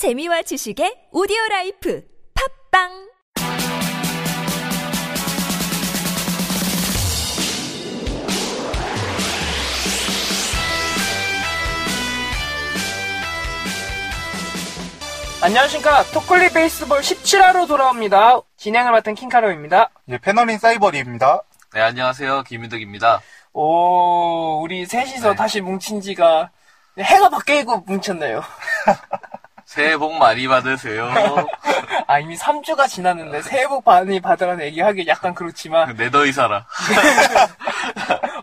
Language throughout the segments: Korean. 재미와 지식의 오디오라이프 팝빵 안녕하십니까. 토클리 베이스볼 17화로 돌아옵니다. 진행을 맡은 킹카로입니다. 예, 패널인 사이버리입니다. 네, 안녕하세요. 김윤덕입니다. 오, 우리 셋이서 네. 다시 뭉친 지가 해가 바뀌고 뭉쳤네요. 새해 복 많이 받으세요. 아, 이미 3주가 지났는데 새해 복 많이 받으라는 얘기하기 약간 그렇지만. 내더이 살아.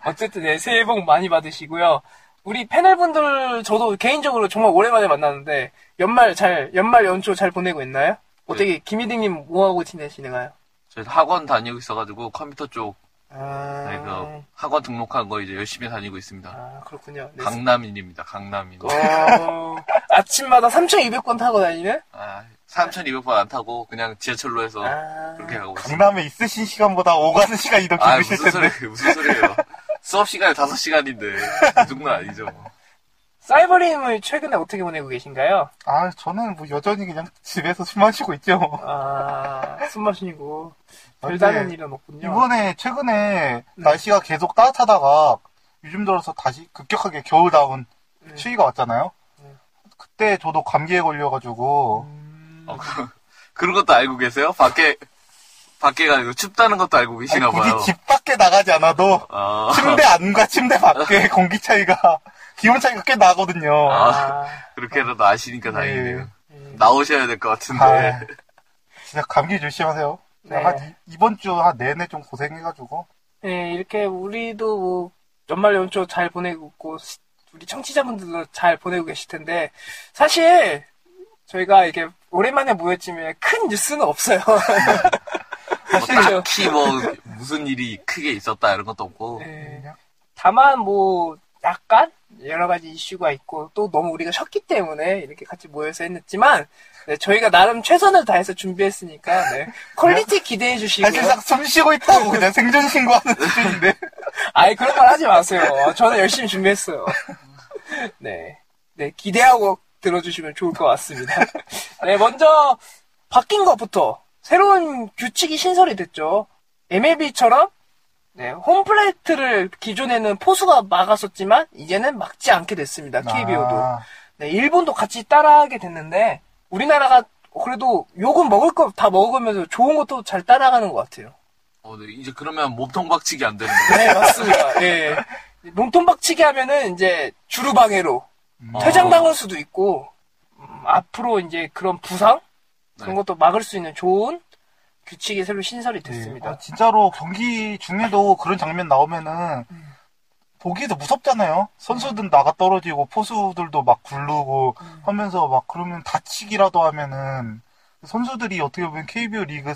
어쨌든 네, 새해 복 많이 받으시고요. 우리 패널분들 저도 개인적으로 정말 오랜만에 만났는데 연말 연초 잘 보내고 있나요? 어떻게 네. 김희딩님 뭐하고 지내시나요? 저 학원 다니고 있어가지고 컴퓨터 쪽 네, 그 학원 등록한 거 이제 열심히 다니고 있습니다. 아, 그렇군요. 네. 강남인입니다. 강남인. 아침마다 3,200번 타고 다니네? 아, 3,200번 안 타고 그냥 지하철로 해서 그렇게 가고 있습니다. 강남에 있으신 시간보다 오가는 시간이 더 길으실 텐데. 무슨 소리예요. 수업시간이 5시간인데 그 정도는 아니죠. 사이버님은 최근에 어떻게 보내고 계신가요? 아, 저는 뭐 여전히 그냥 집에서 숨 마시고 있죠. 아, 숨 마시고 별다른 일은 없군요. 이번에 최근에 날씨가 계속 따뜻하다가 요즘 들어서 다시 급격하게 겨울다운 추위가 왔잖아요. 그때 저도 감기에 걸려가지고 그런 것도 알고 계세요? 밖에가 춥다는 것도 알고 계시나 봐요. 굳이 집 밖에 나가지 않아도 침대 안과 침대 밖에 공기 차이가 기온 차이가 꽤 나거든요. 그렇게라도 아시니까 다행이네요. 나오셔야 될 것 같은데. 진짜 감기 조심하세요. 네. 이번 주 한 내내 좀 고생해가지고. 네, 이렇게 우리도 뭐 연말 연초 잘 보내고 있고 우리 청취자분들도 잘 보내고 계실 텐데 사실 저희가 이렇게 오랜만에 모였지만 큰 뉴스는 없어요. 딱히 무슨 일이 크게 있었다 이런 것도 없고 다만 뭐 약간 여러 가지 이슈가 있고 또 너무 우리가 쉬었기 때문에 이렇게 같이 모여서 했지만 네, 저희가 나름 최선을 다해서 준비했으니까 네, 퀄리티 기대해 주시고요. 사실상 숨 쉬고 있다고 그냥 생존 신고하는 수준인데 아니 그런 말 하지 마세요. 저는 열심히 준비했어요. 네, 기대하고 들어주시면 좋을 것 같습니다. 네, 먼저 바뀐 것부터 새로운 규칙이 신설이 됐죠. MLB처럼 네, 홈플레이트를 기존에는 포수가 막았었지만 이제는 막지 않게 됐습니다. KBO도. 네, 일본도 같이 따라하게 됐는데 우리나라가 그래도 욕은 먹을 거 다 먹으면서 좋은 것도 잘 따라가는 것 같아요. 네, 이제 그러면 몸통 박치기 안 되는 거예요? 네, 맞습니다. 예. 네. 몸통 박치기 하면은 이제 주루방해로 퇴장당할 수도 있고 앞으로 이제 그런 부상? 그런 것도 막을 수 있는 좋은 규칙이 새로 신설이 됐습니다. 진짜로 경기 중에도 그런 장면 나오면은 보기도 무섭잖아요. 선수들 나가 떨어지고 포수들도 막 굴르고 하면서 막 그러면 다치기라도 하면은 선수들이 어떻게 보면 KBO 리그의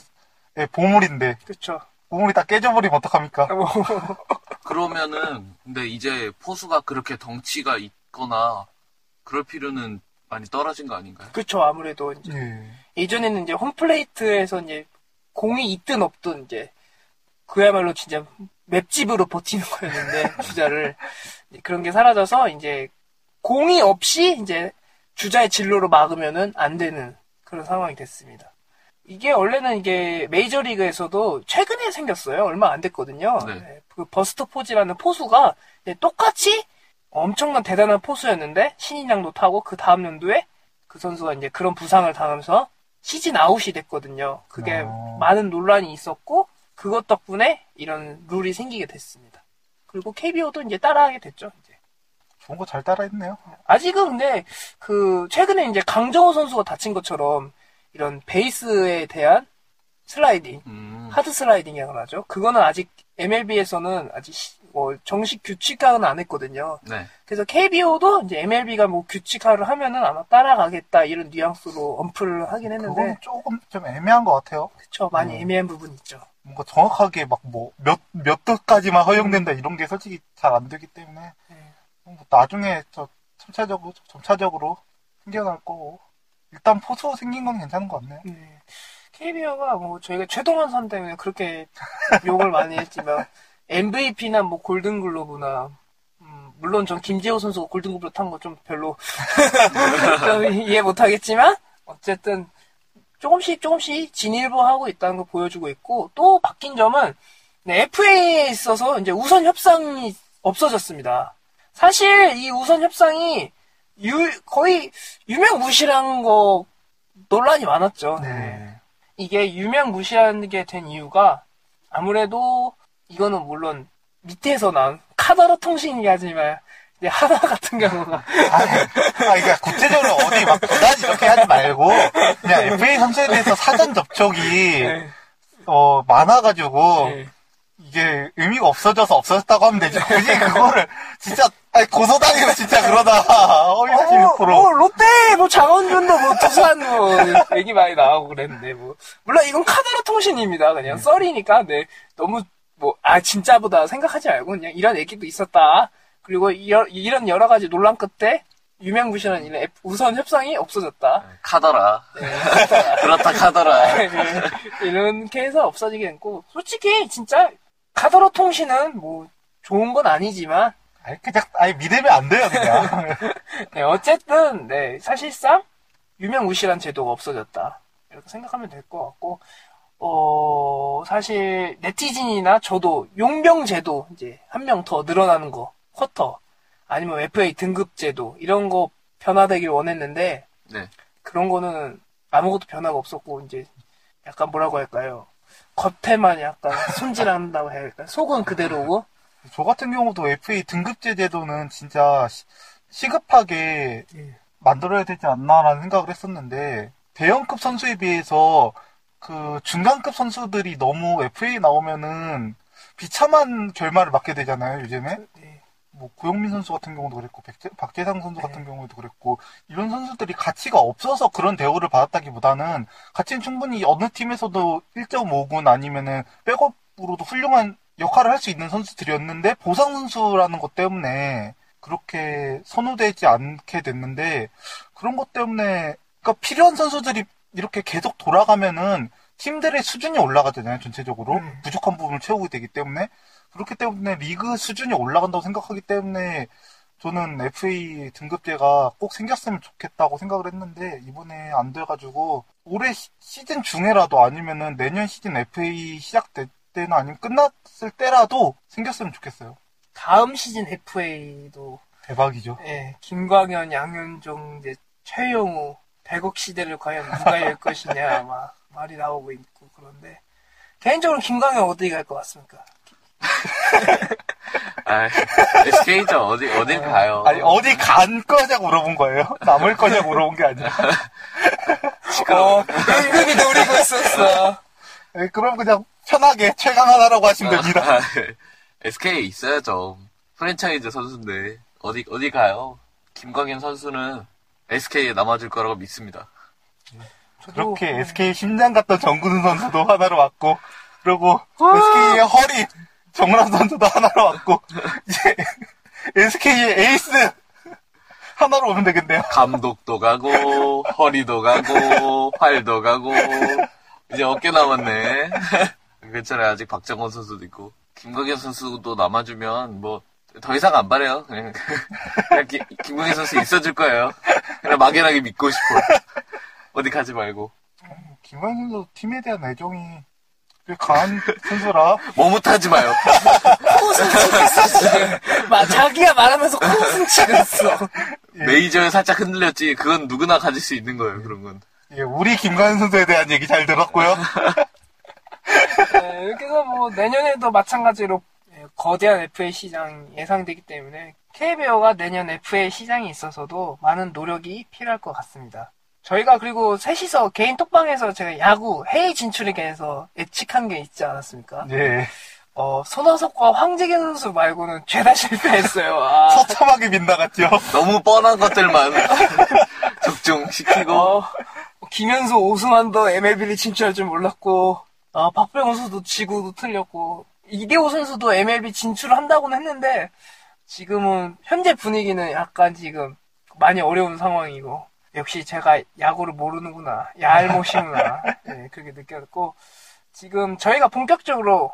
보물인데. 그렇죠. 보물이 다 깨져버리면 어떡합니까? 그러면은 근데 이제 포수가 그렇게 덩치가 있거나 그럴 필요는 많이 떨어진 거 아닌가요? 그렇죠. 아무래도 이제 예전에는 이제 홈플레이트에서 이제 공이 있든 없든 이제 그야말로 진짜 맵집으로 버티는 거였는데 주자를 그런 게 사라져서 이제 공이 없이 이제 주자의 진로로 막으면은 안 되는 그런 상황이 됐습니다. 이게 원래는 이게 메이저리그에서도 최근에 생겼어요. 얼마 안 됐거든요. 네. 그 버스터 포지라는 포수가 똑같이 엄청난 대단한 포수였는데 신인왕도 타고 그 다음 연도에 그 선수가 이제 그런 부상을 당하면서 시즌 아웃이 됐거든요. 그게 많은 논란이 있었고 그것 덕분에 이런 룰이 생기게 됐습니다. 그리고 KBO도 이제 따라하게 됐죠. 이제 좋은 거 잘 따라했네요. 아직은 근데 그 최근에 이제 강정호 선수가 다친 것처럼 이런 베이스에 대한 슬라이딩, 하드 슬라이딩이라고 하죠. 그거는 아직 MLB에서는 아직 정식 규칙화는 안 했거든요. 네. 그래서 KBO도 이제 MLB가 뭐 규칙화를 하면은 아마 따라가겠다 이런 뉘앙스로 언플을 하긴 했는데. 그건 조금 좀 애매한 것 같아요. 그렇죠, 많이 애매한 부분 있죠. 뭔가 정확하게 막 뭐 몇 도까지만 허용된다 이런 게 솔직히 잘 안 되기 때문에 나중에 점차적으로 생겨날 거고 일단 포수 생긴 건 괜찮은 것 같네요. KBO가 뭐 저희가 최동원 선 때문에 그렇게 욕을 많이 했지만 MVP나 뭐 골든글로브나 물론 전 김재호 선수가 골든글로브 탄 거 좀 별로 좀 이해 못하겠지만 어쨌든 조금씩 진일보하고 있다는 걸 보여주고 있고, 또 바뀐 점은 네, FA에 있어서 이제 우선 협상이 없어졌습니다. 사실 이 우선 협상이 거의 유명무실한 거 논란이 많았죠. 네. 이게 유명무실하게 된 이유가 아무래도 이거는 물론 밑에서 난 카더라 통신이지만 이제 하나 같은 경우가 그러니까 구체적으로 어디 막 그다지 이렇게 하지 말고 그냥 FA 선수에 대해서 사전 접촉이 네. 많아가지고 네. 이게 의미가 없어졌다고 하면 되지. 굳이 그거를 진짜 고소당해요 진짜 그러다. 롯데 장원준도 두산 얘기 많이 나오고 그랬는데 물론 이건 카더라 통신입니다. 그냥 썰이니까 네. 너무 진짜보다 생각하지 말고 그냥 이런 얘기도 있었다. 그리고 이런 여러 가지 논란 끝에 유명무실한 이런 우선 협상이 없어졌다. 카더라. 네, 그렇다 카더라. 네, 이렇게 해서 없어지게 됐고, 솔직히 진짜 카더라 통신은 좋은 건 아니지만 그냥 믿으면 안 돼요 그냥. 네, 어쨌든 네, 사실상 유명무실한 제도가 없어졌다 이렇게 생각하면 될 것 같고, 사실 네티즌이나 저도 용병 제도 이제 한 명 더 늘어나는 거, 쿼터 아니면 FA 등급 제도 이런 거 변화되길 원했는데 네. 그런 거는 아무것도 변화가 없었고 이제 약간 뭐라고 할까요? 겉에만 약간 손질한다고 해야 할까요? 속은 그대로고. 저 같은 경우도 FA 등급제 제도는 진짜 시급하게 만들어야 되지 않나라는 생각을 했었는데, 대형급 선수에 비해서 그 중간급 선수들이 너무 FA 나오면은 비참한 결말을 맞게 되잖아요 요즘에. 네. 고영민 선수 같은 경우도 그랬고 박재상 선수 같은 경우도 그랬고, 이런 선수들이 가치가 없어서 그런 대우를 받았다기보다는 가치는 충분히 어느 팀에서도 1.5군 아니면은 백업으로도 훌륭한 역할을 할 수 있는 선수들이었는데 보상 선수라는 것 때문에 그렇게 선호되지 않게 됐는데, 그런 것 때문에 그러니까 필요한 선수들이 이렇게 계속 돌아가면은 팀들의 수준이 올라가잖아요. 전체적으로 부족한 부분을 채우게 되기 때문에, 그렇기 때문에 리그 수준이 올라간다고 생각하기 때문에 저는 FA 등급제가 꼭 생겼으면 좋겠다고 생각을 했는데 이번에 안 돼가지고 올해 시즌 중에라도 아니면은 내년 시즌 FA 시작될 때나 아니면 끝났을 때라도 생겼으면 좋겠어요. 다음 시즌 FA도 대박이죠. 예, 김광현, 양현종, 이제 최영우 100억 시대를 과연 누가 열 것이냐 막 말이 나오고 있고, 그런데 개인적으로 김광현 어디 갈 것 같습니까? SK죠. 어디 가요? 아니 어디 간 거냐고 물어본 거예요? 남을 거냐고 물어본 게 아니야. 은근히 노리고 있었어. 네, 그럼 그냥 편하게 최강 하나라고 하시면 됩니다. SK 있어야죠. 프랜차이즈 선수인데 어디 가요? 김광현 선수는 SK에 남아줄 거라고 믿습니다. 그렇게 SK 심장 같던 정근우 선수도 하나로 왔고, 그리고 SK의 허리 정우람 선수도 하나로 왔고, 이제 SK의 에이스 하나로 오면 되겠네요. 감독도 가고 허리도 가고 팔도 가고 이제 어깨 남았네. 괜찮아요. 아직 박정원 선수도 있고 김극현 선수도 남아주면 더 이상 안 바래요. 그냥 김극현 선수 있어줄 거예요. 그냥 막연하게 믿고 싶어. 어디 가지 말고. 김광현 선수 팀에 대한 애정이 꽤 강한 선수라. 머뭇하지 마요. 코웃음 치겠어. 자기가 말하면서 코웃음 치겠어. 예. 메이저에 살짝 흔들렸지. 그건 누구나 가질 수 있는 거예요. 그런 건. 예, 우리 김광현 선수에 대한 얘기 잘 들었고요. 네, 이렇게 해서 내년에도 마찬가지로 거대한 FA 시장 예상되기 때문에 KBO가 내년 FA 시장에 있어서도 많은 노력이 필요할 것 같습니다. 저희가 그리고 셋이서 개인 톡방에서 제가 야구 해외 진출에 대해서 예측한 게 있지 않았습니까? 예. 손아섭과 황재균 선수 말고는 죄다 실패했어요. 처참하게 빗나갔죠. 너무 뻔한 것들만 적중시키고. 김현수, 오승환도 MLB를 진출할 줄 몰랐고, 박병호 선수도 지구도 틀렸고, 이대호 선수도 MLB 진출을 한다고는 했는데 지금은 현재 분위기는 약간 지금 많이 어려운 상황이고, 역시 제가 야구를 모르는구나. 야알못이구나. 네, 그렇게 느꼈고, 지금 저희가 본격적으로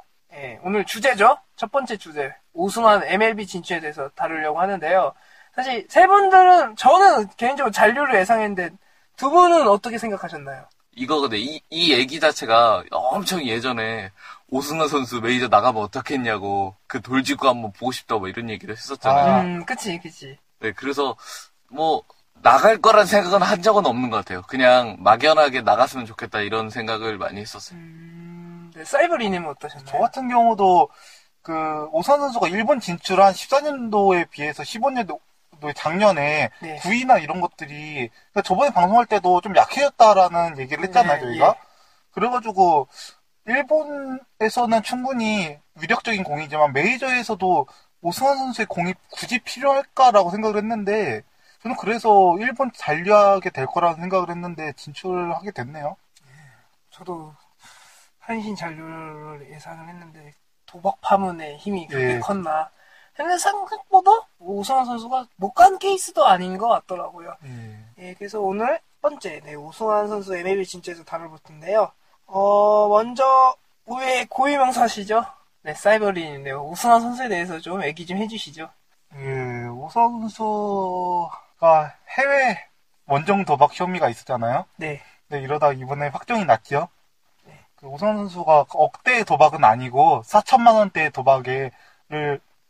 오늘 주제죠. 첫 번째 주제, 오승환 MLB 진출에 대해서 다루려고 하는데요. 사실 세 분들은, 저는 개인적으로 잔류를 예상했는데 두 분은 어떻게 생각하셨나요? 이거 근데 이 얘기 자체가 엄청 예전에 오승환 선수 메이저 나가면 어떻겠냐고 그 돌직구 한번 보고 싶다고 뭐 이런 얘기를 했었잖아요. 아, 그치. 네, 그래서 뭐 나갈 거란 생각은 한 적은 없는 것 같아요. 그냥 막연하게 나갔으면 좋겠다 이런 생각을 많이 했었어요. 네, 사이버리님은 어떠셨나요? 저 같은 경우도 그 오승환 선수가 일본 진출한 14년도에 비해서 15년도 작년에 네. 구위나 이런 것들이 그러니까 저번에 방송할 때도 좀 약해졌다라는 얘기를 했잖아요. 네, 저희가. 예. 그래가지고 일본에서는 충분히 위력적인 공이지만 메이저에서도 오승환 선수의 공이 굳이 필요할까라고 생각을 했는데 저는 그래서 일본 잔류하게 될 거라는 생각을 했는데 진출하게 됐네요. 예. 저도 한신 잔류를 예상을 했는데 도박 파문의 힘이 그렇게 예. 컸나 근데 생각보다 오승환 선수가 못 간 케이스도 아닌 것 같더라고요. 예, 그래서 오늘 첫 번째 네, 오승환 선수 MLB 진출에서 다뤄볼 텐데요. 먼저 우회 고유명사시죠? 네, 사이버린인데요. 오승환 선수에 대해서 좀 얘기 좀 해주시죠. 예, 오승환 선수가 해외 원정 도박 혐의가 있었잖아요. 네. 네, 이러다 이번에 확정이 났죠. 네. 그 오승환 선수가 억대의 도박은 아니고 4,000만 원대의 도박을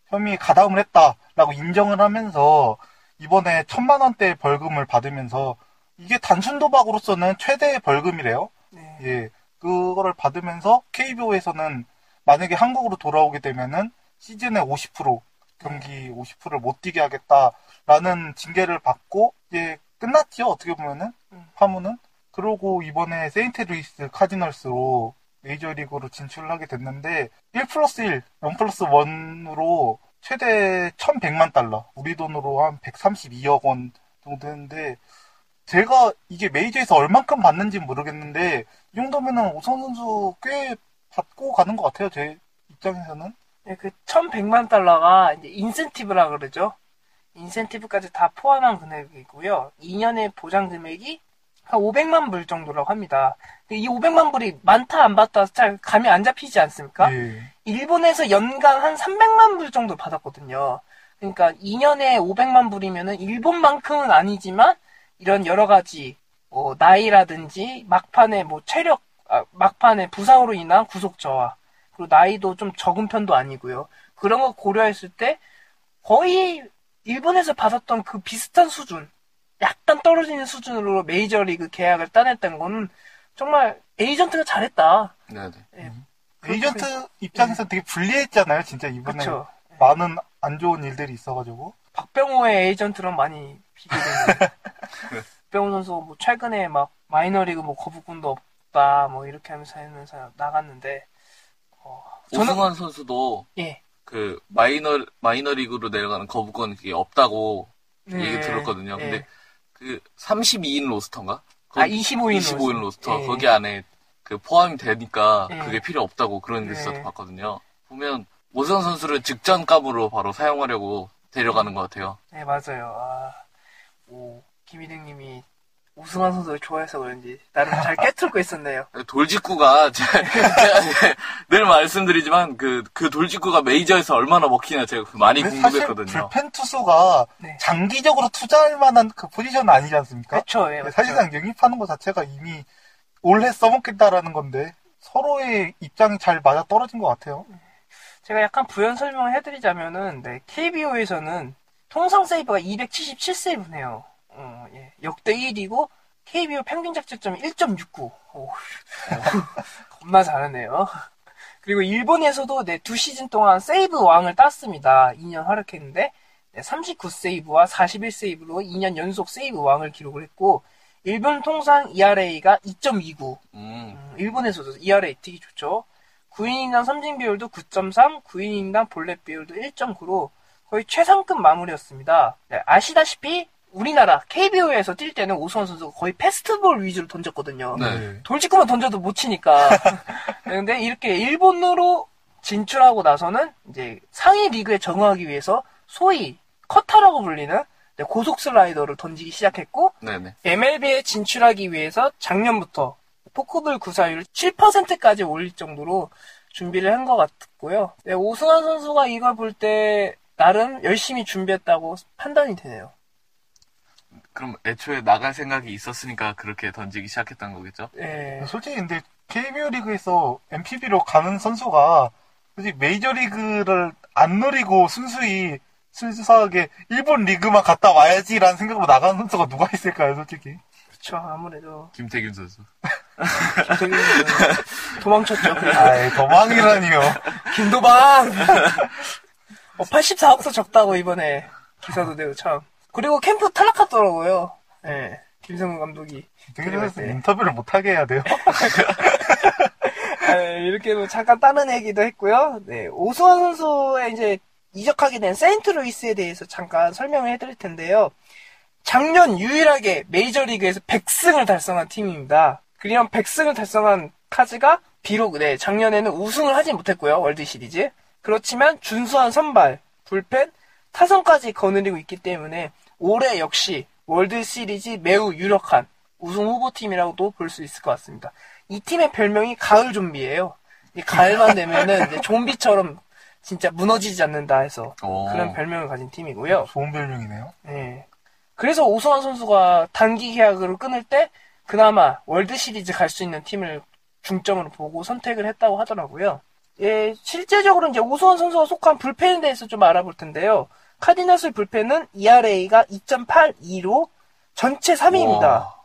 혐의에 가담을 했다라고 인정을 하면서 이번에 1,000만 원대 벌금을 받으면서 이게 단순 도박으로서는 최대의 벌금이래요. 네. 예, 그거를 받으면서 KBO에서는 만약에 한국으로 돌아오게 되면은 시즌에 50% 경기 50%를 못 뛰게 하겠다라는 징계를 받고 이제 끝났지요. 어떻게 보면은 파문은 그러고 이번에 세인트루이스 카디널스로 메이저리그로 진출을 하게 됐는데 1+1, 1+1으로 최대 1,100만 달러, 우리 돈으로 한 132억 원 정도 했는데 제가 이게 메이저에서 얼만큼 받는지는 모르겠는데 이 정도면은 오승환 선수 꽤 받고 가는 것 같아요. 제 입장에서는. 네, 그 1,100만 달러가 이제 인센티브라 그러죠. 인센티브까지 다 포함한 금액이고요. 2년의 보장 금액이 한 500만 불 정도라고 합니다. 근데 이 500만 불이 많다 안 받다 잘 감이 안 잡히지 않습니까? 예. 일본에서 연간 한 300만 불 정도 받았거든요. 그러니까 2년에 500만 불이면은 일본만큼은 아니지만 이런 여러 가지 나이라든지 막판에 막판에 부상으로 인한 구속 저하 그리고 나이도 좀 적은 편도 아니고요. 그런 거 고려했을 때 거의 일본에서 받았던 그 비슷한 수준 약간 떨어지는 수준으로 메이저리그 계약을 따냈다는 거는 정말 에이전트가 잘했다. 네네. 네. 에이전트 입장에서 네. 되게 불리했잖아요. 진짜 이번에 그쵸. 많은 안 좋은 일들이 있어가지고. 박병호의 에이전트랑 많이 비교되는. 박병호 선수 뭐 최근에 막 마이너리그 뭐 거부권도 없다 뭐 이렇게 하면서 나갔는데. 오승환 선수도 예. 그 마이너리그로 내려가는 거부권 그게 없다고 네. 얘기 들었거든요. 네. 근데 그 32인 로스터인가? 25인 로스터. 예. 거기 안에 그 포함이 되니까 예. 그게 필요 없다고 그런 뉴스도 예. 봤거든요. 보면 오승환 선수를 직전감으로 바로 사용하려고 데려가는 것 같아요. 네, 맞아요. 아, 김희등님이 오승환 선수를 좋아해서 그런지 나름 잘 깨트리고 있었네요. 돌직구가 늘 말씀드리지만 그 돌직구가 메이저에서 얼마나 먹히나 제가 많이 궁금했거든요. 사실 불펜 투수가 네. 장기적으로 투자할 만한 그 포지션은 아니지 않습니까? 그렇죠. 예, 사실상 영입하는 것 자체가 이미 올해 써먹겠다라는 건데 서로의 입장이 잘 맞아 떨어진 것 같아요. 제가 약간 부연 설명을 해드리자면은 네, KBO에서는 통상 세이브가 277세이브네요. 예. 역대 1위고 KBO 평균 자책점이 1.69. 겁나 잘하네요. 그리고 일본에서도 네, 2시즌 동안 세이브 왕을 땄습니다. 2년 활약했는데 네, 39세이브와 41세이브로 2년 연속 세이브 왕을 기록을 했고 일본 통상 ERA가 2.29. 일본에서도 ERA 되게 좋죠. 9인인당 삼진 비율도 9.3, 9인인당 볼넷 비율도 1.9로 거의 최상급 마무리였습니다. 네, 아시다시피 우리나라 KBO에서 뛸 때는 오승환 선수가 거의 패스트볼 위주로 던졌거든요. 네. 돌직구만 던져도 못 치니까. 그런데 이렇게 일본으로 진출하고 나서는 이제 상위 리그에 적응하기 위해서 소위 커터라고 불리는 고속 슬라이더를 던지기 시작했고 네네. MLB에 진출하기 위해서 작년부터 포크볼 구사율 7%까지 올릴 정도로 준비를 한 것 같고요. 네, 오승환 선수가 이걸 볼 때 나름 열심히 준비했다고 판단이 되네요. 그럼 애초에 나갈 생각이 있었으니까 그렇게 던지기 시작했던 거겠죠? 예. 솔직히 근데 KBO 리그에서 MPB로 가는 선수가 솔직히 메이저리그를 안 노리고 순수히 순수하게 일본 리그만 갔다 와야지라는 생각으로 나가는 선수가 누가 있을까요, 솔직히? 그쵸, 아무래도. 김태균 선수. 김태균 선수. 도망쳤죠. 아이, 도망이라니요. 김도방! 84억서 적다고, 이번에. 기사도 되고, 참. 그리고 캠프 탈락했더라고요. 예. 네, 김성훈 감독이. 김태균 선수 인터뷰를 못하게 해야 돼요. 아, 이렇게 잠깐 다른 얘기도 했고요. 네, 오승환 선수의 이제 이적하게 된 세인트루이스에 대해서 잠깐 설명을 해드릴 텐데요. 작년 유일하게 메이저리그에서 100승을 달성한 팀입니다. 그리고 100승을 달성한 카즈가 비록 네, 작년에는 우승을 하지 못했고요. 월드시리즈. 그렇지만 준수한 선발, 불펜, 타선까지 거느리고 있기 때문에 올해 역시 월드시리즈 매우 유력한 우승 후보팀이라고도 볼 수 있을 것 같습니다. 이 팀의 별명이 가을 좀비예요. 가을만 되면은 이제 좀비처럼 진짜 무너지지 않는다 해서 오. 그런 별명을 가진 팀이고요. 좋은 별명이네요. 네. 그래서 오승환 선수가 단기 계약으로 끊을 때 그나마 월드시리즈 갈 수 있는 팀을 중점으로 보고 선택을 했다고 하더라고요. 예, 실제적으로 이제 오승환 선수가 속한 불펜에 대해서 좀 알아볼 텐데요. 카디나스 불펜은 ERA가 2.82로 전체 3위입니다. 와.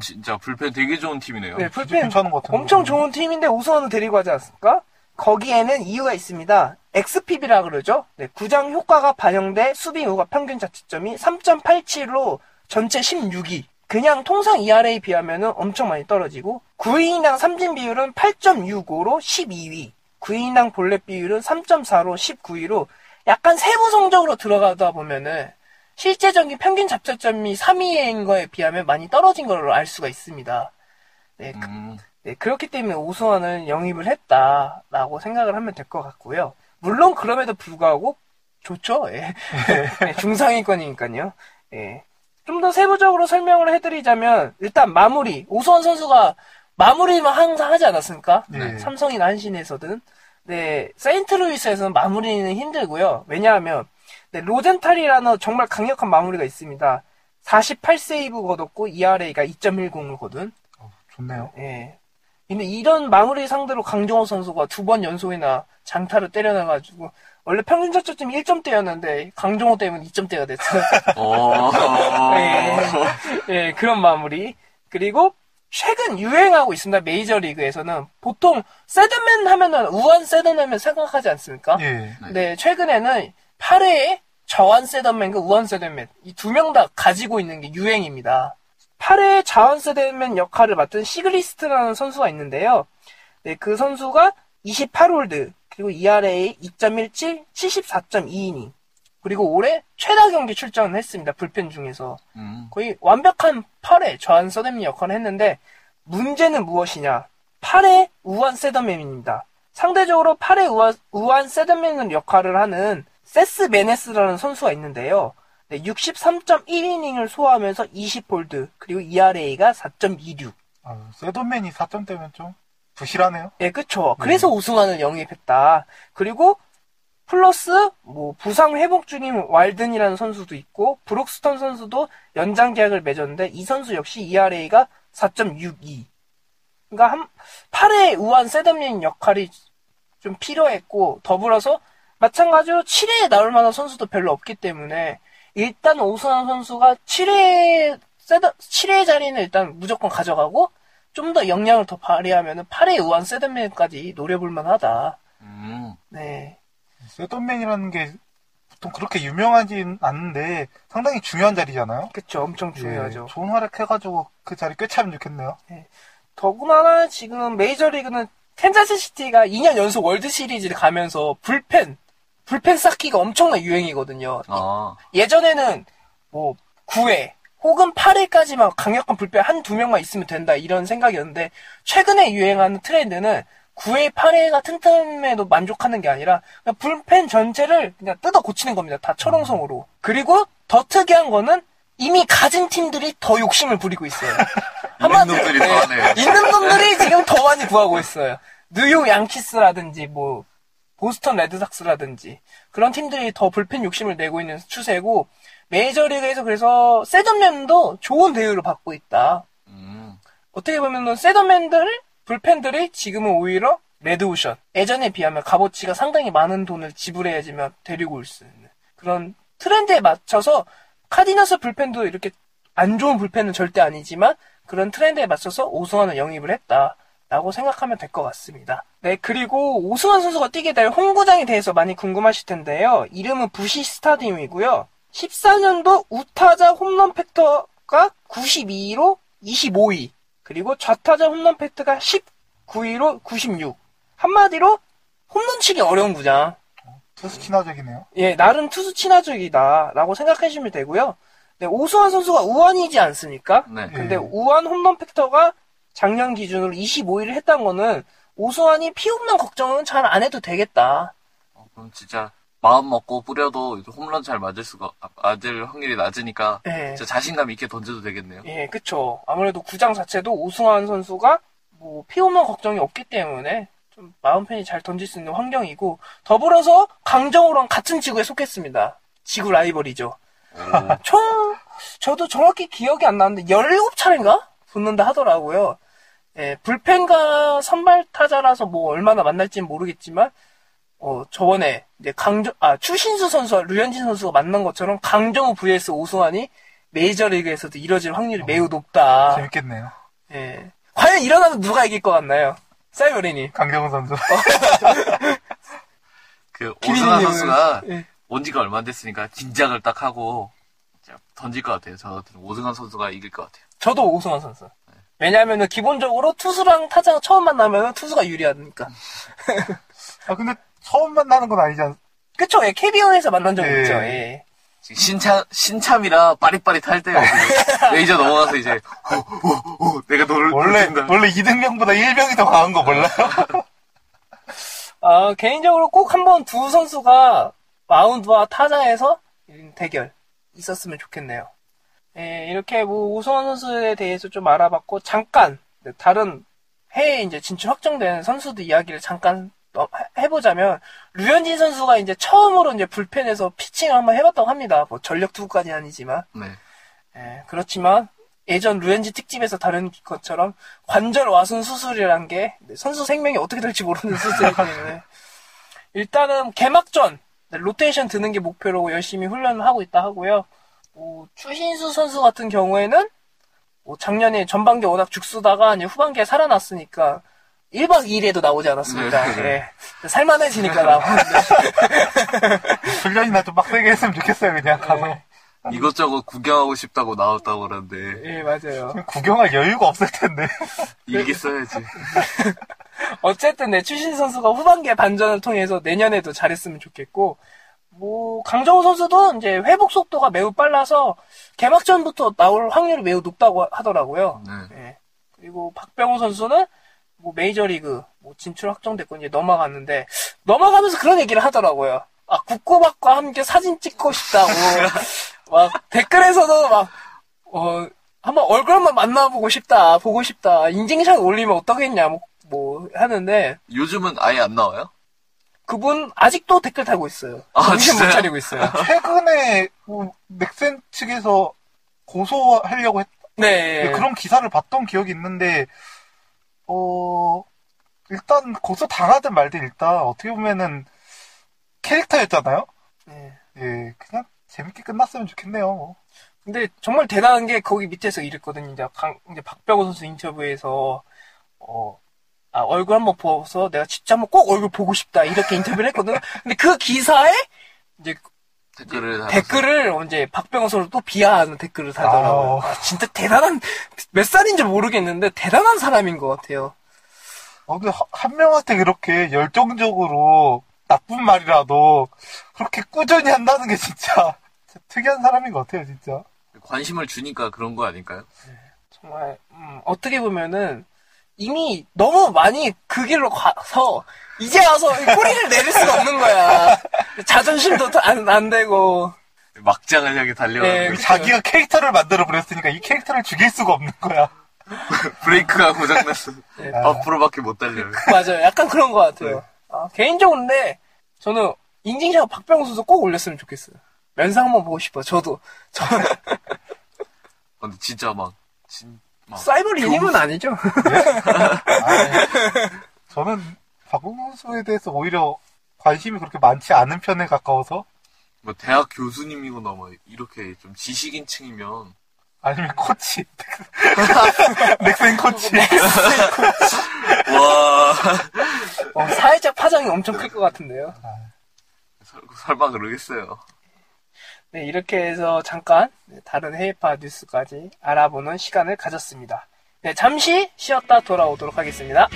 진짜 불펜 되게 좋은 팀이네요. 네, 불펜 괜찮은 것 같아요. 엄청 좋은 팀인데 오승환을 데리고 하지 않습니까? 거기에는 이유가 있습니다. XPB라 그러죠. 네, 구장 효과가 반영돼 수비 이후가 평균 자책점이 3.87로 전체 16위. 그냥 통상 ERA에 비하면은 엄청 많이 떨어지고 9이닝당 삼진 비율은 8.65로 12위. 9이닝당 볼넷 비율은 3.4로 19위로 약간 세부 성적으로 들어가다 보면은 실제적인 평균 잡채점이 3위인 거에 비하면 많이 떨어진 걸로 알 수가 있습니다. 네. 네, 그렇기 때문에 오승환은 영입을 했다라고 생각을 하면 될 것 같고요. 물론 그럼에도 불구하고 좋죠. 예. 네, 중상위권이니까요. 예. 좀 더 세부적으로 설명을 해드리자면 일단 마무리. 오승환 선수가 마무리만 항상 하지 않았습니까? 네. 삼성이나 한신에서든. 네, 세인트루이스에서는 마무리는 힘들고요. 왜냐하면 네, 로젠탈이라는 정말 강력한 마무리가 있습니다. 48세이브 거뒀고 ERA가 2.10을 거둔. 좋네요. 예. 근데 이런 마무리 상대로 강정호 선수가 두 번 연속이나 장타를 때려놔가지고 원래 평균 자책점이 1점대였는데 강정호 때문에 2점대가 됐어요. 예. 예, 그런 마무리. 그리고 최근 유행하고 있습니다. 메이저리그에서는 보통 새드맨 하면은 우완 새드맨 생각하지 않습니까? 예. 네. 네, 최근에는 8회에 좌완 세던맨과 우완 세던맨 이 두 명 다 가지고 있는 게 유행입니다. 8회에 좌완 세던맨 역할을 맡은 시그리스트라는 선수가 있는데요. 네, 그 선수가 28홀드 그리고 ERA 2.17, 74.2이닝 그리고 올해 최다 경기 출전을 했습니다. 불펜 중에서 거의 완벽한 8회 좌완 세던맨 역할을 했는데 문제는 무엇이냐? 8회 우완 세던맨입니다. 상대적으로 8회 우완 세던맨 역할을 하는 세스 메네스라는 선수가 있는데요. 네, 63.1이닝을 소화하면서 20홀드 그리고 ERA가 4.26. 아, 세더맨이 4점대면 좀 부실하네요. 예, 네, 그렇죠. 그래서 오승환을 영입했다. 그리고 플러스 뭐 부상 회복 중인 왈든이라는 선수도 있고 브록스턴 선수도 연장 계약을 맺었는데 이 선수 역시 ERA가 4.62. 그러니까 한 8회 우한 세더맨 역할이 좀 필요했고 더불어서 마찬가지로 7회에 나올 만한 선수도 별로 없기 때문에 일단 오승환 선수가 7회 자리는 일단 무조건 가져가고 좀 더 역량을 더 발휘하면 8회 우완 세던맨까지 노려볼 만하다. 네. 세던맨이라는 게 보통 그렇게 유명하진 않는데 상당히 중요한 자리잖아요. 그렇죠. 엄청 중요하죠. 네, 좋은 활약해가지고 그 자리 꿰차면 좋겠네요. 네. 더구나 지금 메이저리그는 캔자스시티가 2년 연속 월드시리즈를 가면서 불펜 쌓기가 엄청난 유행이거든요. 아. 예전에는 뭐 9회 혹은 8회까지만 강력한 불펜 한두 명만 있으면 된다 이런 생각이었는데 최근에 유행하는 트렌드는 9회, 8회가 튼튼해도 만족하는 게 아니라 그냥 불펜 전체를 그냥 뜯어 고치는 겁니다. 다 철옹성으로. 그리고 더 특이한 거는 이미 가진 팀들이 더 욕심을 부리고 있어요. 한마디로 있는 놈들이 지금 더 많이 구하고 있어요. 뉴욕 양키스라든지 뭐 보스턴 레드삭스라든지 그런 팀들이 더 불펜 욕심을 내고 있는 추세고 메이저리그에서 그래서 셋업맨도 좋은 대우를 받고 있다. 어떻게 보면 셋업맨들, 불펜들이 지금은 오히려 레드오션, 예전에 비하면 값어치가 상당히 많은 돈을 지불해야지만 데리고 올 수 있는 그런 트렌드에 맞춰서 카디너스 불펜도 이렇게 안 좋은 불펜은 절대 아니지만 그런 트렌드에 맞춰서 오승환을 영입을 했다라고 생각하면 될 것 같습니다. 네, 그리고 오승환 선수가 뛰게 될 홈구장에 대해서 많이 궁금하실 텐데요. 이름은 부시 스타디움이고요. 14년도 우타자 홈런 팩터가 92로 25위, 그리고 좌타자 홈런 팩터가 19위로 96. 한마디로 홈런치기 어려운 구장. 투수 친화적이네요. 예, 나름 투수 친화적이다라고 생각하시면 되고요. 네, 오승환 선수가 우완이지 않습니까? 네. 근데 우완 홈런 팩터가 작년 기준으로 25위를 했던 거는 오승환이 피홈런 걱정은 잘 안 해도 되겠다. 그럼 진짜 마음 먹고 뿌려도 홈런 잘 맞을 확률이 낮으니까 네. 진짜 자신감 있게 던져도 되겠네요. 예, 그쵸. 아무래도 구장 자체도 오승환 선수가 뭐 피홈런 걱정이 없기 때문에 좀 마음 편히 잘 던질 수 있는 환경이고, 더불어서 강정호랑 같은 지구에 속했습니다. 지구 라이벌이죠. 저도 정확히 기억이 안 나는데 17차례인가 붙는다 하더라고요. 예, 불펜과 선발 타자라서 뭐 얼마나 만날지는 모르겠지만, 저번에 이제 추신수 선수와 류현진 선수가 만난 것처럼 강정우 vs 오승환이 메이저리그에서도 이뤄질 확률이 매우 높다. 재밌겠네요. 예, 과연 일어나면 누가 이길 것 같나요? 사이버린이. 강정우 선수. 그 오승환 선수가. 예. 온 지가 얼마 안 됐으니까 긴장을 딱 하고 던질 것 같아요. 저 같은 오승환 선수가 이길 것 같아요. 저도 오승환 선수. 네. 왜냐하면 기본적으로 투수랑 타자가 처음 만나면 투수가 유리하니까. 아 근데 처음 만나는 건 아니지 않습니까? 그쵸. 예, KBO에서 만난 적 네. 있죠. 예. 신참이라 빠릿빠릿할 때요. 메이저 넘어가서 이제 내가 너를 원래 2등병보다 1병이 더 강한 거 몰라요? 아 개인적으로 꼭 한번 두 선수가 마운드와 타자에서 대결 있었으면 좋겠네요. 예, 이렇게 뭐 오승환 선수에 대해서 좀 알아봤고, 잠깐 다른 해외에 이제 진출 확정된 선수들 이야기를 잠깐 해보자면, 류현진 선수가 이제 처음으로 이제 불펜에서 피칭을 한번 해봤다고 합니다. 뭐 전력 투구까지는 아니지만. 네. 예, 그렇지만 예전 류현진 특집에서 다른 것처럼 관절 와순 수술이라는 게 선수 생명이 어떻게 될지 모르는 수술이기 때문에 일단은 개막전 로테이션 드는 게 목표로 열심히 훈련을 하고 있다 하고요. 추신수 선수 같은 경우에는 작년에 전반기 워낙 죽쓰다가 이제 후반기에 살아났으니까 1박 2일에도 나오지 않았습니다. 네. 네. 살만해지니까 나오는데. 훈련이나 좀 빡세게 했으면 좋겠어요. 그냥 가서. 네. 이것저것 구경하고 싶다고 나왔다고 그러는데. 예, 네, 맞아요. 구경할 여유가 없을 텐데. 일기 써야지. 어쨌든 네, 추신수 선수가 후반기에 반전을 통해서 내년에도 잘했으면 좋겠고, 뭐 강정호 선수도 이제 회복 속도가 매우 빨라서 개막전부터 나올 확률이 매우 높다고 하더라고요. 네. 네. 그리고 박병호 선수는 뭐 메이저리그 뭐 진출 확정됐고 이제 넘어갔는데, 넘어가면서 그런 얘기를 하더라고요. 아 국고박과 함께 사진 찍고 싶다고. 막 댓글에서도 막 한번 얼굴만 만나보고 싶다, 보고 싶다. 인증샷 올리면 어떠겠냐. 뭐 하는데 요즘은 아예 안 나와요? 그분 아직도 댓글 달고 있어요. 아, 정신 못 차리고 있어요. 최근에 뭐 넥센 측에서 고소하려고 네. 네, 그런 기사를 봤던 기억이 있는데 일단 고소 당하든 말든 일단 어떻게 보면은 캐릭터였잖아요. 네. 예, 그냥 재밌게 끝났으면 좋겠네요. 근데 정말 대단한 게 거기 밑에서 이랬거든요. 이제 박병호 선수 인터뷰에서 얼굴 한번 보고서 내가 진짜 한번 꼭 얼굴 보고 싶다 이렇게 인터뷰를 했거든. 근데 그 기사에 이제 댓글을 이제 박병호 선수를 또 비하하는 댓글을 달더라고요. 진짜 대단한, 몇 살인지 모르겠는데 대단한 사람인 것 같아요. 근데 한 명한테 그렇게 열정적으로 나쁜 말이라도 그렇게 꾸준히 한다는 게 진짜 특이한 사람인 것 같아요. 진짜 관심을 주니까 그런 거 아닐까요? 정말 어떻게 보면은 이미 너무 많이 그 길로 가서 이제 와서 꼬리를 내릴 수가 없는 거야. 자존심도 안 되고 막장을 향해 달려가는. 네, 자기가 캐릭터를 만들어 버렸으니까 이 캐릭터를 죽일 수가 없는 거야. 브레이크가 고장났어. 네. 앞으로밖에 못 달려요. 맞아요, 약간 그런 것 같아요. 네. 개인적으로인데 저는 인증샷 박병호 선수 꼭 올렸으면 좋겠어요. 면상 한번 보고 싶어. 저도. 근데 진짜 막 사이버 리닝은 아니죠? 네? 저는 박병호 선수에 대해서 오히려 관심이 그렇게 많지 않은 편에 가까워서 뭐 대학 교수님이거나 뭐 이렇게 좀 지식인층이면 아니면 코치 넥센 코치 와 사회적 파장이 엄청 클 것 같은데요. 설마 그러겠어요. 네, 이렇게 해서 잠깐 다른 해외파 뉴스까지 알아보는 시간을 가졌습니다. 네, 잠시 쉬었다 돌아오도록 하겠습니다.